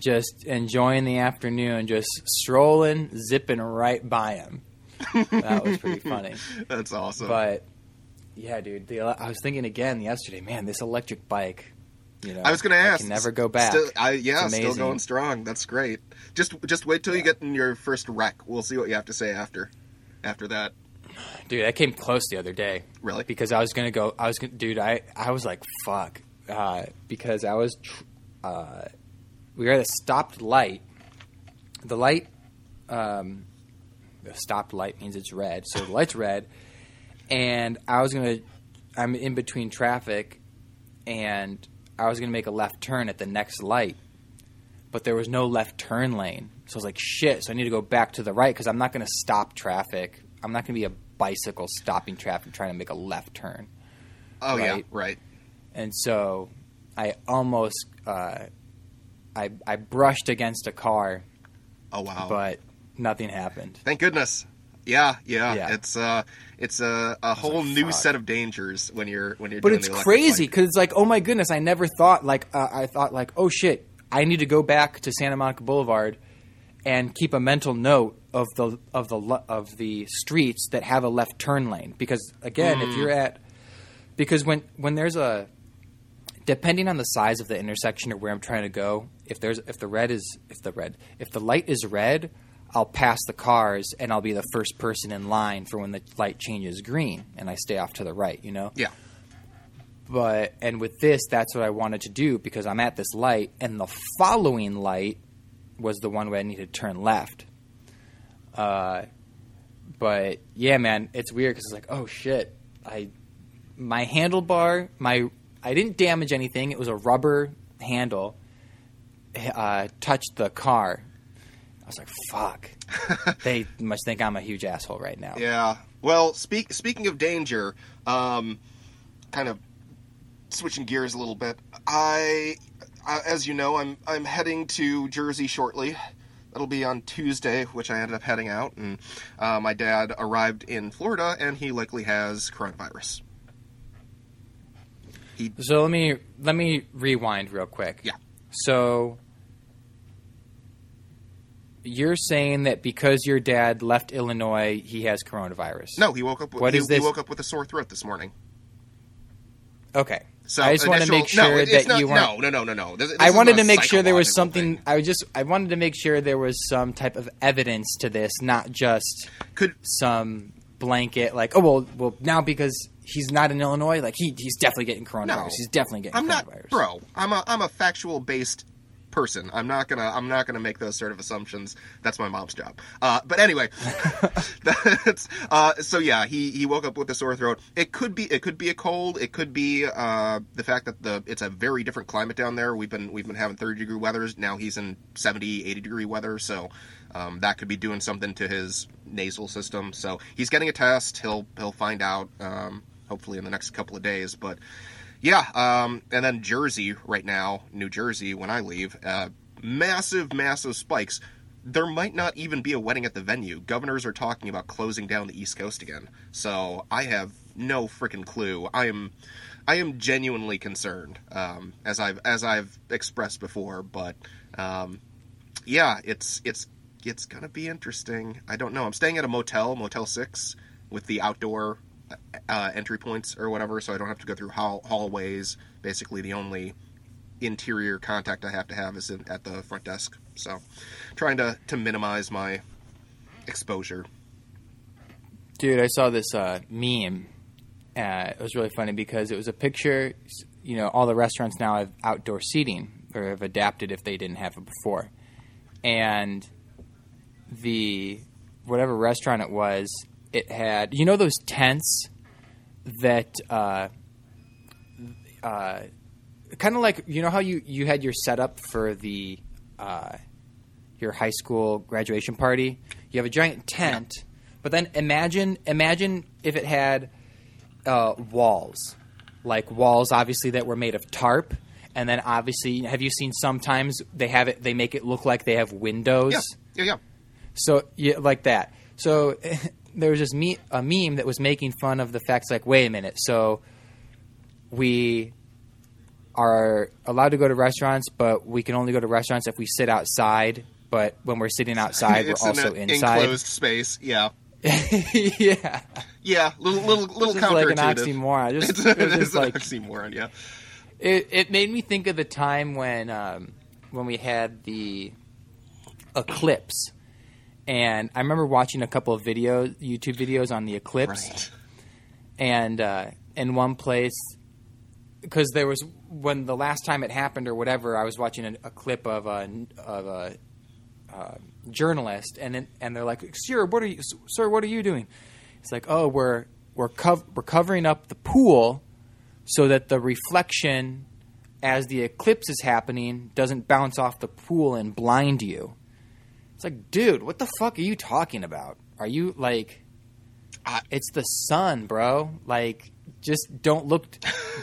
just enjoying the afternoon, just strolling, zipping right by him. That was pretty funny. That's awesome. But yeah, dude. I was thinking again yesterday. Man, this electric bike. You know, I was going to ask. Can never go back. Still going strong. That's great. Just wait till you get in your first wreck. We'll see what you have to say after that. Dude, I came close the other day. Really? Because I was going to go. I was like, fuck, because I was. We were at a stopped light. The light. The stopped light means it's red. So the light's red. And I'm in between traffic, and I was going to make a left turn at the next light, but there was no left turn lane. So I was like, shit, so I need to go back to the right because I'm not going to stop traffic. I'm not going to be a bicycle stopping traffic trying to make a left turn. Oh, right? Yeah, right. And so I almost I brushed against a car. Oh, wow. But nothing happened. Thank goodness. Yeah. It's a whole new set of dangers when you're. But it's crazy because it's like, oh my goodness, I never thought like oh shit, I need to go back to Santa Monica Boulevard and keep a mental note of the streets that have a left turn lane because again, if you're at because when there's a depending on the size of the intersection or where I'm trying to go, if the light is red, I'll pass the cars and I'll be the first person in line for when the light changes green and I stay off to the right, you know? Yeah. But, and with this, that's what I wanted to do because I'm at this light and the following light was the one where I needed to turn left. But yeah, man, it's weird because it's like, oh shit, I didn't damage anything. It was a rubber handle, touched the car. I was like, fuck. They must think I'm a huge asshole right now. Yeah. Well, speaking of danger, kind of switching gears a little bit. I as you know, I'm heading to Jersey shortly. That'll be on Tuesday, which I ended up heading out. And my dad arrived in Florida, and he likely has coronavirus. So let me rewind real quick. Yeah. So you're saying that because your dad left Illinois, he has coronavirus. No, he woke up with a sore throat this morning. Okay. So I just want to make sure No. I wanted to make sure there was something – I wanted to make sure there was some type of evidence to this, not just some blanket like, oh, well, now because he's not in Illinois, like he's definitely getting coronavirus. No, he's definitely getting coronavirus. Bro, I'm a factual-based person. I'm not gonna make those sort of assumptions. That's my mom's job. But anyway, so yeah, he woke up with a sore throat. It could be a cold. It could be the fact that it's a very different climate down there. We've been having 30-degree weathers. Now he's in 70, 80-degree weather. So that could be doing something to his nasal system. So he's getting a test. He'll find out hopefully in the next couple of days. But yeah, and then Jersey right now, New Jersey, when I leave, massive, massive spikes. There might not even be a wedding at the venue. Governors are talking about closing down the East Coast again. So I have no freaking clue. I am genuinely concerned, as I've expressed before. But yeah, it's gonna be interesting. I don't know. I'm staying at a motel, Motel 6, with the outdoor entry points or whatever, so I don't have to go through hallways. Basically, the only interior contact I have to have is at the front desk. So, trying to minimize my exposure. Dude, I saw this meme. It was really funny because it was a picture. You know, all the restaurants now have outdoor seating or have adapted if they didn't have it before. And the whatever restaurant it was, it had, you know, those tents that kind of like, you know how you had your setup for the your high school graduation party. You have a giant tent, yeah. But then imagine if it had walls, obviously, that were made of tarp, and then obviously, have you seen sometimes they have it? They make it look like they have windows. Yeah. So yeah, like that. So. There was just a meme that was making fun of the facts like, wait a minute. So we are allowed to go to restaurants, but we can only go to restaurants if we sit outside. But when we're sitting outside, we're also inside. Enclosed space. Yeah. Yeah. Yeah. Little counterintuitive. Like an oxymoron. It is an oxymoron. Yeah. It made me think of the time when we had the eclipse. And I remember watching a couple of YouTube videos on the eclipse. Right. And in one place, because there was – when the last time it happened or whatever, I was watching a clip of a journalist. And they're like, Sir, what are you doing? It's like, oh, we're covering up the pool so that the reflection as the eclipse is happening doesn't bounce off the pool and blind you. It's like, dude, what the fuck are you talking about? Are you like, it's the sun, bro. Like, just don't look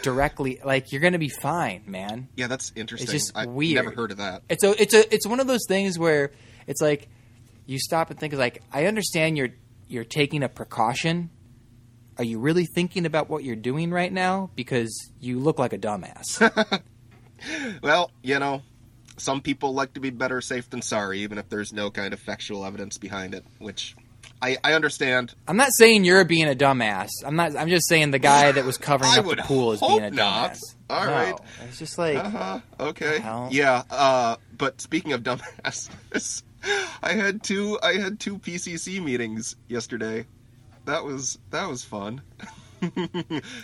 directly. Like, you're gonna be fine, man. Yeah, that's interesting. It's just weird. Never heard of that. It's one of those things where it's like you stop and think. Like, I understand you're taking a precaution. Are you really thinking about what you're doing right now? Because you look like a dumbass. Well, you know. Some people like to be better safe than sorry, even if there's no kind of factual evidence behind it, which I understand. I'm not saying you're being a dumbass. I'm just saying the guy that was covering up the pool is being a dumbass. All right. It's just like okay. Yeah, but speaking of dumbasses, I had two PCC meetings yesterday. That was fun.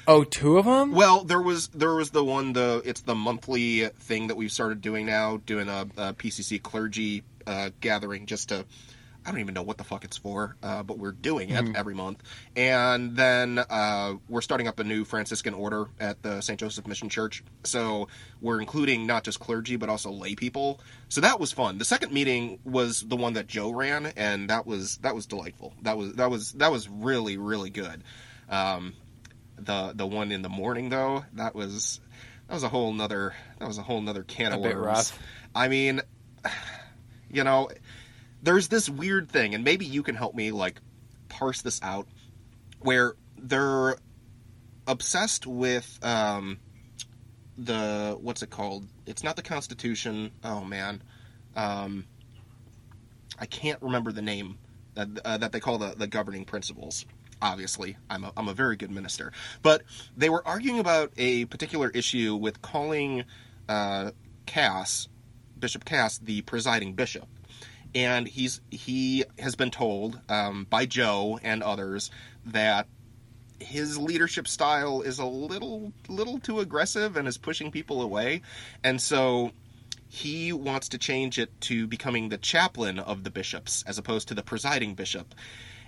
Oh, two of them? Well, there was the one, it's the monthly thing that we've started doing now, doing a PCC clergy gathering just to, I don't even know what the fuck it's for, but we're doing it every month. And then we're starting up a new Franciscan order at the Saint Joseph Mission Church. So we're including not just clergy, but also lay people. So that was fun. The second meeting was the one that Joe ran, and that was delightful. That was really, really good. The one in the morning though, that was a whole nother can of worms. Rough. I mean, you know, there's this weird thing, and maybe you can help me like parse this out, where they're obsessed with the what's it called? It's not the Constitution. Oh man, I can't remember the name that they call the governing principles. Obviously, I'm a very good minister. But they were arguing about a particular issue with calling Bishop Cass, the presiding bishop. And he has been told by Joe and others that his leadership style is a little too aggressive and is pushing people away. And so he wants to change it to becoming the chaplain of the bishops as opposed to the presiding bishop.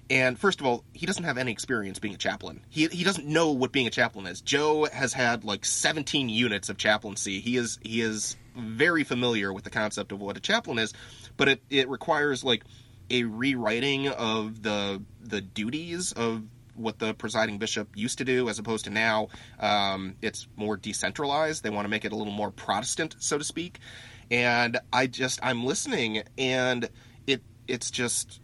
And first of all, he doesn't have any experience being a chaplain. He doesn't know what being a chaplain is. Joe has had like 17 units of chaplaincy. He is very familiar with the concept of what a chaplain is, but it requires like a rewriting of the duties of what the presiding bishop used to do as opposed to now. It's more decentralized. They want to make it a little more Protestant, so to speak. And I'm listening, and it's just...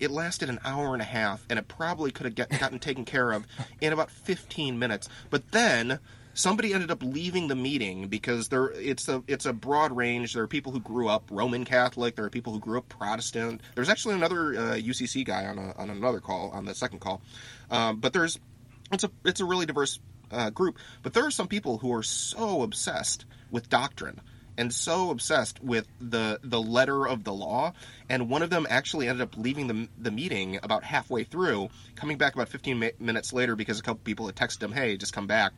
It lasted an hour and a half, and it probably could have gotten taken care of in about 15 minutes. But then somebody ended up leaving the meeting because it's a broad range. There are people who grew up Roman Catholic. There are people who grew up Protestant. There's actually another UCC guy on another call, on the second call. But it's a really diverse group. But there are some people who are so obsessed with doctrine and so obsessed with the letter of the law, and one of them actually ended up leaving the meeting about halfway through, coming back about 15 minutes later because a couple people had texted him, hey, just come back.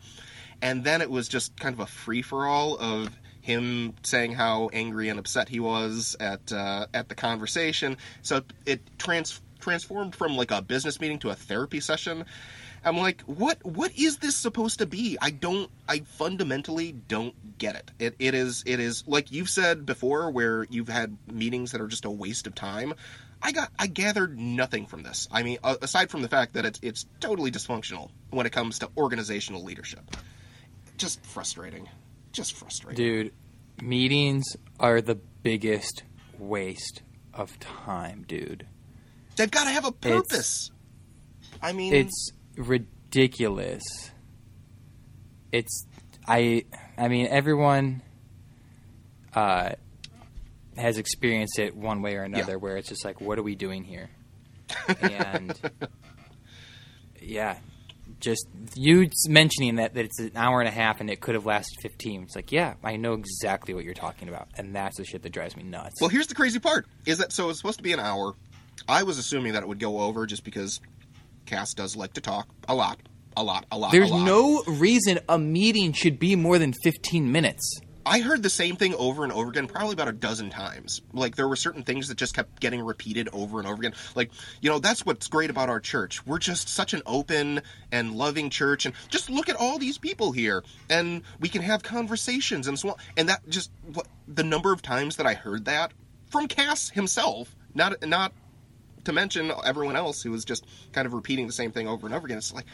And then it was just kind of a free-for-all of him saying how angry and upset he was at the conversation. So it transformed from like a business meeting to a therapy session. I'm like, what is this supposed to be? I fundamentally don't get it. It is like you've said before, where you've had meetings that are just a waste of time. I gathered nothing from this. I mean, aside from the fact that it's totally dysfunctional when it comes to organizational leadership. Just frustrating. Dude, meetings are the biggest waste of time, dude. They've got to have a purpose. It's ridiculous. I mean everyone has experienced it one way or another, where it's just like, what are we doing here? And yeah, just you mentioning that it's an hour and a half and it could have lasted 15. It's like, yeah, I know exactly what you're talking about, and that's the shit that drives me nuts. Well, here's the crazy part is that so it's supposed to be an hour. I was assuming that it would go over just because Cass does like to talk a lot. There's no reason a meeting should be more than 15 minutes. I heard the same thing over and over again, probably about a dozen times. Like, there were certain things that just kept getting repeated over and over again. Like, you know, that's what's great about our church. We're just such an open and loving church. And just look at all these people here. And we can have conversations and so on. And that just, the number of times that I heard that from Cass himself, not to mention everyone else who was just kind of repeating the same thing over and over again. It's like,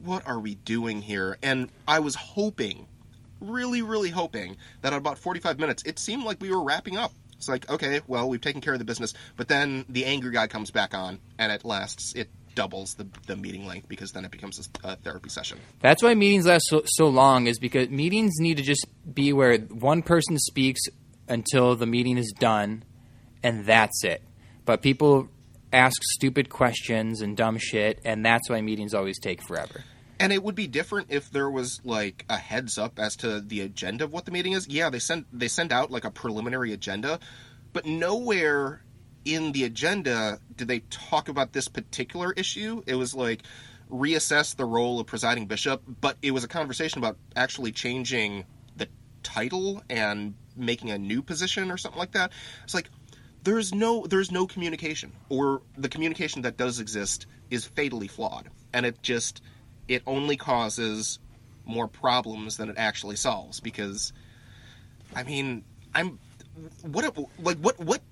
what are we doing here? And I was hoping, really, really hoping, that at about 45 minutes, it seemed like we were wrapping up. It's like, okay, well, we've taken care of the business. But then the angry guy comes back on, and it doubles the meeting length, because then it becomes a therapy session. That's why meetings last so long, is because meetings need to just be where one person speaks until the meeting is done, and that's it. But people ask stupid questions and dumb shit, and that's why meetings always take forever. And it would be different if there was, like, a heads up as to the agenda of what the meeting is. Yeah, they send out, like, a preliminary agenda, but nowhere in the agenda did they talk about this particular issue. It was, like, reassess the role of presiding bishop, but it was a conversation about actually changing the title and making a new position or something like that. It's like, there's no communication, or the communication that does exist is fatally flawed, and it only causes more problems than it actually solves. Because, I mean, what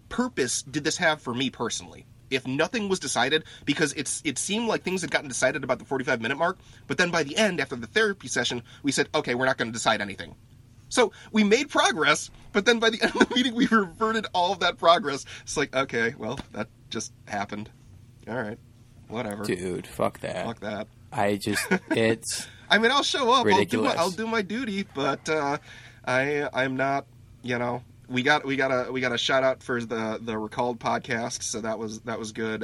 purpose did this have for me personally? If nothing was decided, because it seemed like things had gotten decided about the 45-minute mark, but then by the end, after the therapy session, we said, okay, we're not going to decide anything. So we made progress, but then by the end of the meeting, we reverted all of that progress. It's like, okay, well, that just happened. All right, whatever. Dude, fuck that. It's I mean, I'll show up. Ridiculous. I'll do my duty, but I'm not, you know. We got a shout out for the recalled podcast, so that was good.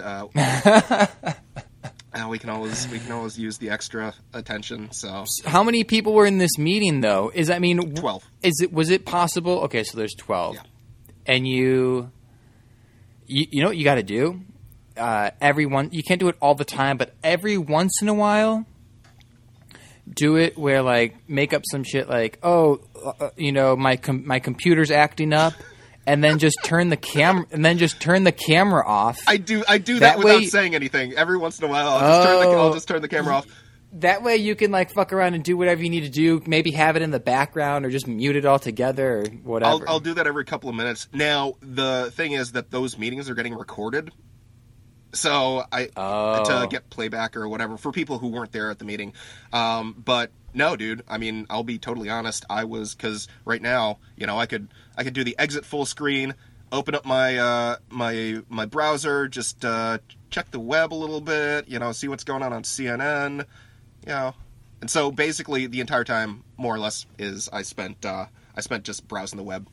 We can always use the extra attention. So how many people were in this meeting though? 12. Was it possible? Okay, so there's 12, yeah. And you know what you got to do. Everyone, you can't do it all the time, but every once in a while, do it where, like, make up some shit like, oh, you know, my computer's acting up, and then just turn the camera off. I do that without saying anything. Every once in a while, I'll just turn the camera off. That way, you can, like, fuck around and do whatever you need to do. Maybe have it in the background or just mute it all together or whatever. I'll do that every couple of minutes. Now, the thing is that those meetings are getting recorded. So to get playback or whatever for people who weren't there at the meeting. But no, dude, I mean, I'll be totally honest. Cause right now, you know, I could do the exit full screen, open up my, my browser, just, check the web a little bit, you know, see what's going on CNN, you know? And so basically the entire time more or less is I spent just browsing the web,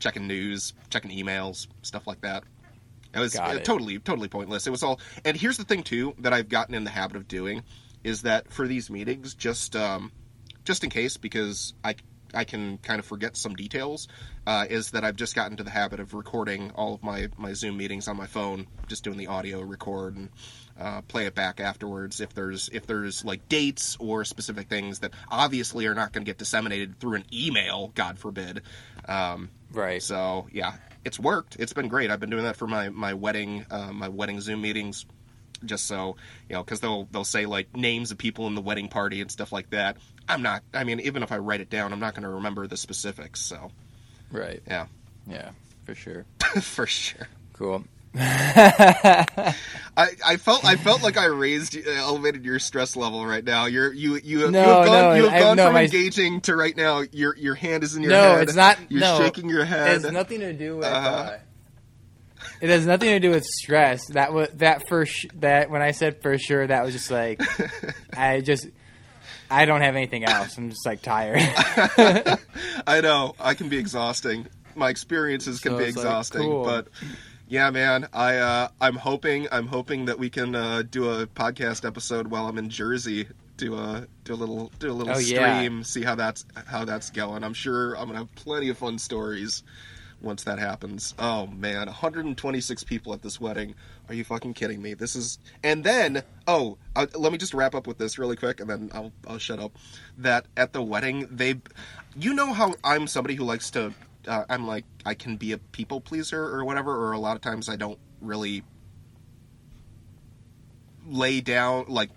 checking news, checking emails, stuff like that. It was totally pointless. It was all, and here's the thing too that I've gotten in the habit of doing is that for these meetings, just in case, because I can kind of forget some details, is that I've just gotten into the habit of recording all of my Zoom meetings on my phone, just doing the audio record and play it back afterwards if there's like dates or specific things that obviously are not going to get disseminated through an email, God forbid. Right. So yeah. It's worked. It's been great. I've been doing that for my wedding Zoom meetings, just so, you know, because they'll say like names of people in the wedding party and stuff like that. Even if I write it down, I'm not going to remember the specifics. So, right. Yeah, for sure. For sure. Cool. I felt like I elevated your stress level right now. You have gone from engaging to right now. Your hand is in your head. No, it's not. You're shaking your head. It has nothing to do with. It has nothing to do with stress. That when I said for sure, that was just like I don't have anything else. I'm just like tired. I know I can be exhausting. My experiences can be exhausting, like, cool. But. Yeah, man. I'm hoping that we can do a podcast episode while I'm in Jersey. Do a little stream. Yeah. See how that's going. I'm sure I'm gonna have plenty of fun stories once that happens. Oh man, 126 people at this wedding. Are you fucking kidding me? Let me just wrap up with this really quick, and then I'll shut up. That at the wedding how I'm somebody who likes to. I'm like, I can be a people pleaser or whatever, or a lot of times I don't really lay down, like,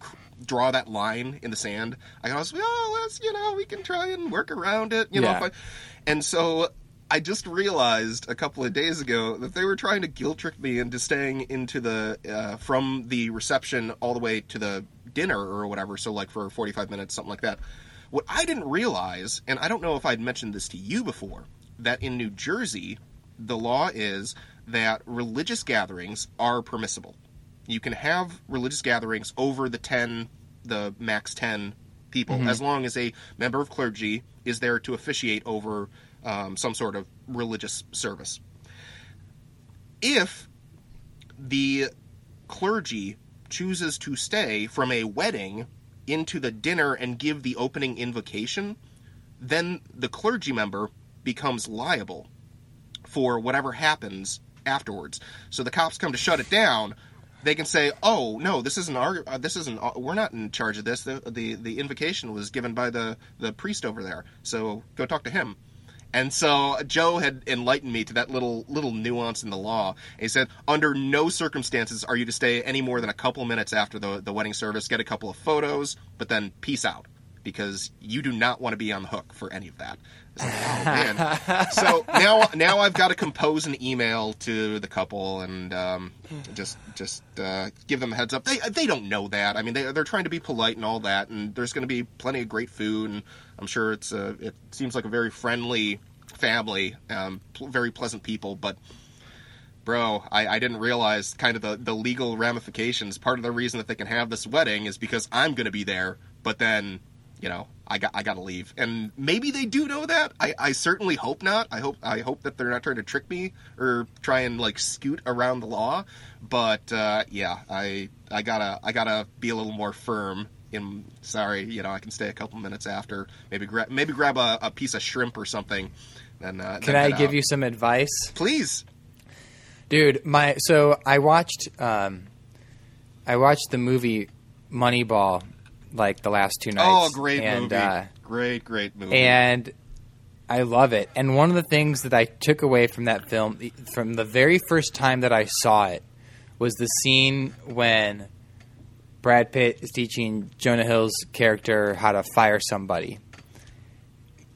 draw that line in the sand. I always say, we can try and work around it, you know. And so I just realized a couple of days ago that they were trying to guilt trick me into staying into the, from the reception all the way to the dinner or whatever, so like for 45 minutes, something like that. What I didn't realize, and I don't know if I'd mentioned this to you before, that in New Jersey, the law is that religious gatherings are permissible. You can have religious gatherings over the max 10 people, mm-hmm. as long as a member of clergy is there to officiate over some sort of religious service. If the clergy chooses to stay from a wedding into the dinner and give the opening invocation, then the clergy member becomes liable for whatever happens afterwards. So the cops come to shut it down. They can say, "Oh no, this isn't our. This isn't. We're not in charge of this. The invocation was given by the priest over there. So go talk to him." And so Joe had enlightened me to that little nuance in the law. He said, under no circumstances are you to stay any more than a couple minutes after the wedding service, get a couple of photos, but then peace out, because you do not want to be on the hook for any of that. I was like, oh, man. So now I've got to compose an email to the couple and just give them a heads up. They don't know that. I mean, they're trying to be polite and all that, and there's going to be plenty of great food, and I'm sure it seems like a very friendly family, very pleasant people, but bro, I didn't realize kind of the legal ramifications. Part of the reason that they can have this wedding is because I'm going to be there, but then, you know, I got to leave. And maybe they do know that. I certainly hope not. I hope that they're not trying to trick me or try and like scoot around the law. But yeah, I gotta be a little more firm. Sorry, you know, I can stay a couple minutes after. Maybe grab a piece of shrimp or something. And can I give you some advice, please, dude? I watched the movie Moneyball, like the last two nights. Oh, great movie. Great movie. And I love it. And one of the things that I took away from that film, from the very first time that I saw it, was the scene when Brad Pitt is teaching Jonah Hill's character how to fire somebody.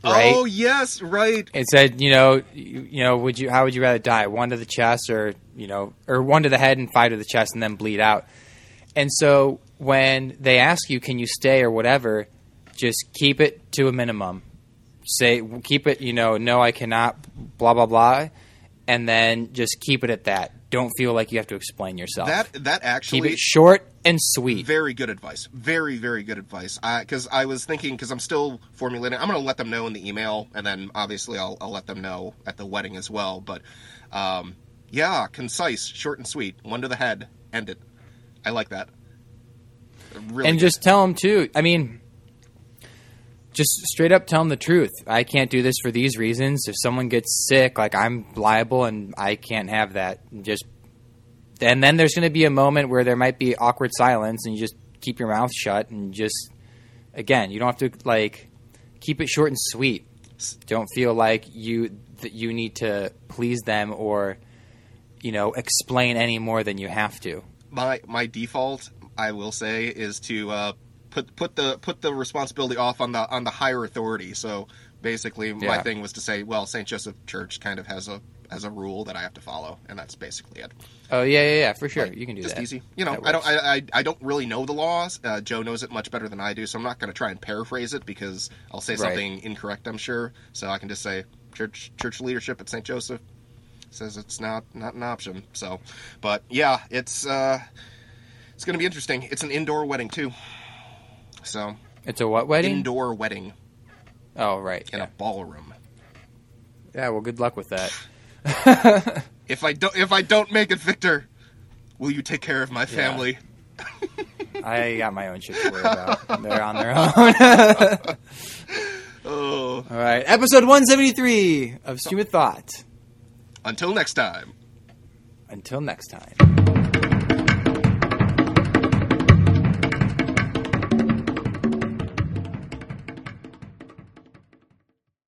Right? Oh, yes, right. It said, you know, how would you rather die? One to the chest or one to the head and five to the chest and then bleed out. And so when they ask you, can you stay or whatever, just keep it to a minimum. Say, keep it, no, I cannot, blah, blah, blah. And then just keep it at that. Don't feel like you have to explain yourself. That actually... Keep it short and sweet. Very good advice. Very, very good advice. Because I was thinking, because I'm still formulating, I'm going to let them know in the email, and then obviously I'll let them know at the wedding as well. But yeah, concise, short and sweet. One to the head, end it. I like that. Really and good. Just tell them too. I mean, just straight up tell them the truth. I can't do this for these reasons. If someone gets sick, like I'm liable and I can't have that. And then there's going to be a moment where there might be awkward silence, and you just keep your mouth shut and just, again, you don't have to like keep it short and sweet. Don't feel like you need to please them or, explain any more than you have to. My default, I will say, is to put the responsibility off on the higher authority. So basically, my thing was to say, well, Saint Joseph Church kind of has a rule that I have to follow, and that's basically it. Oh yeah, for sure, like, you can do just that. Just easy, I don't really know the laws. Joe knows it much better than I do, so I'm not going to try and paraphrase it because I'll say something incorrect, I'm sure. So I can just say, church leadership at Saint Joseph says it's not an option. So, but yeah, it's going to be interesting. It's an indoor wedding too. So it's a what wedding? Indoor wedding. Oh, right. In a ballroom. Yeah. Well, good luck with that. If I don't make it, Victor, will you take care of my family? Yeah. I got my own shit to worry about. They're on their own. Oh. All right. Episode 173 of Stream of Thought. Until next time.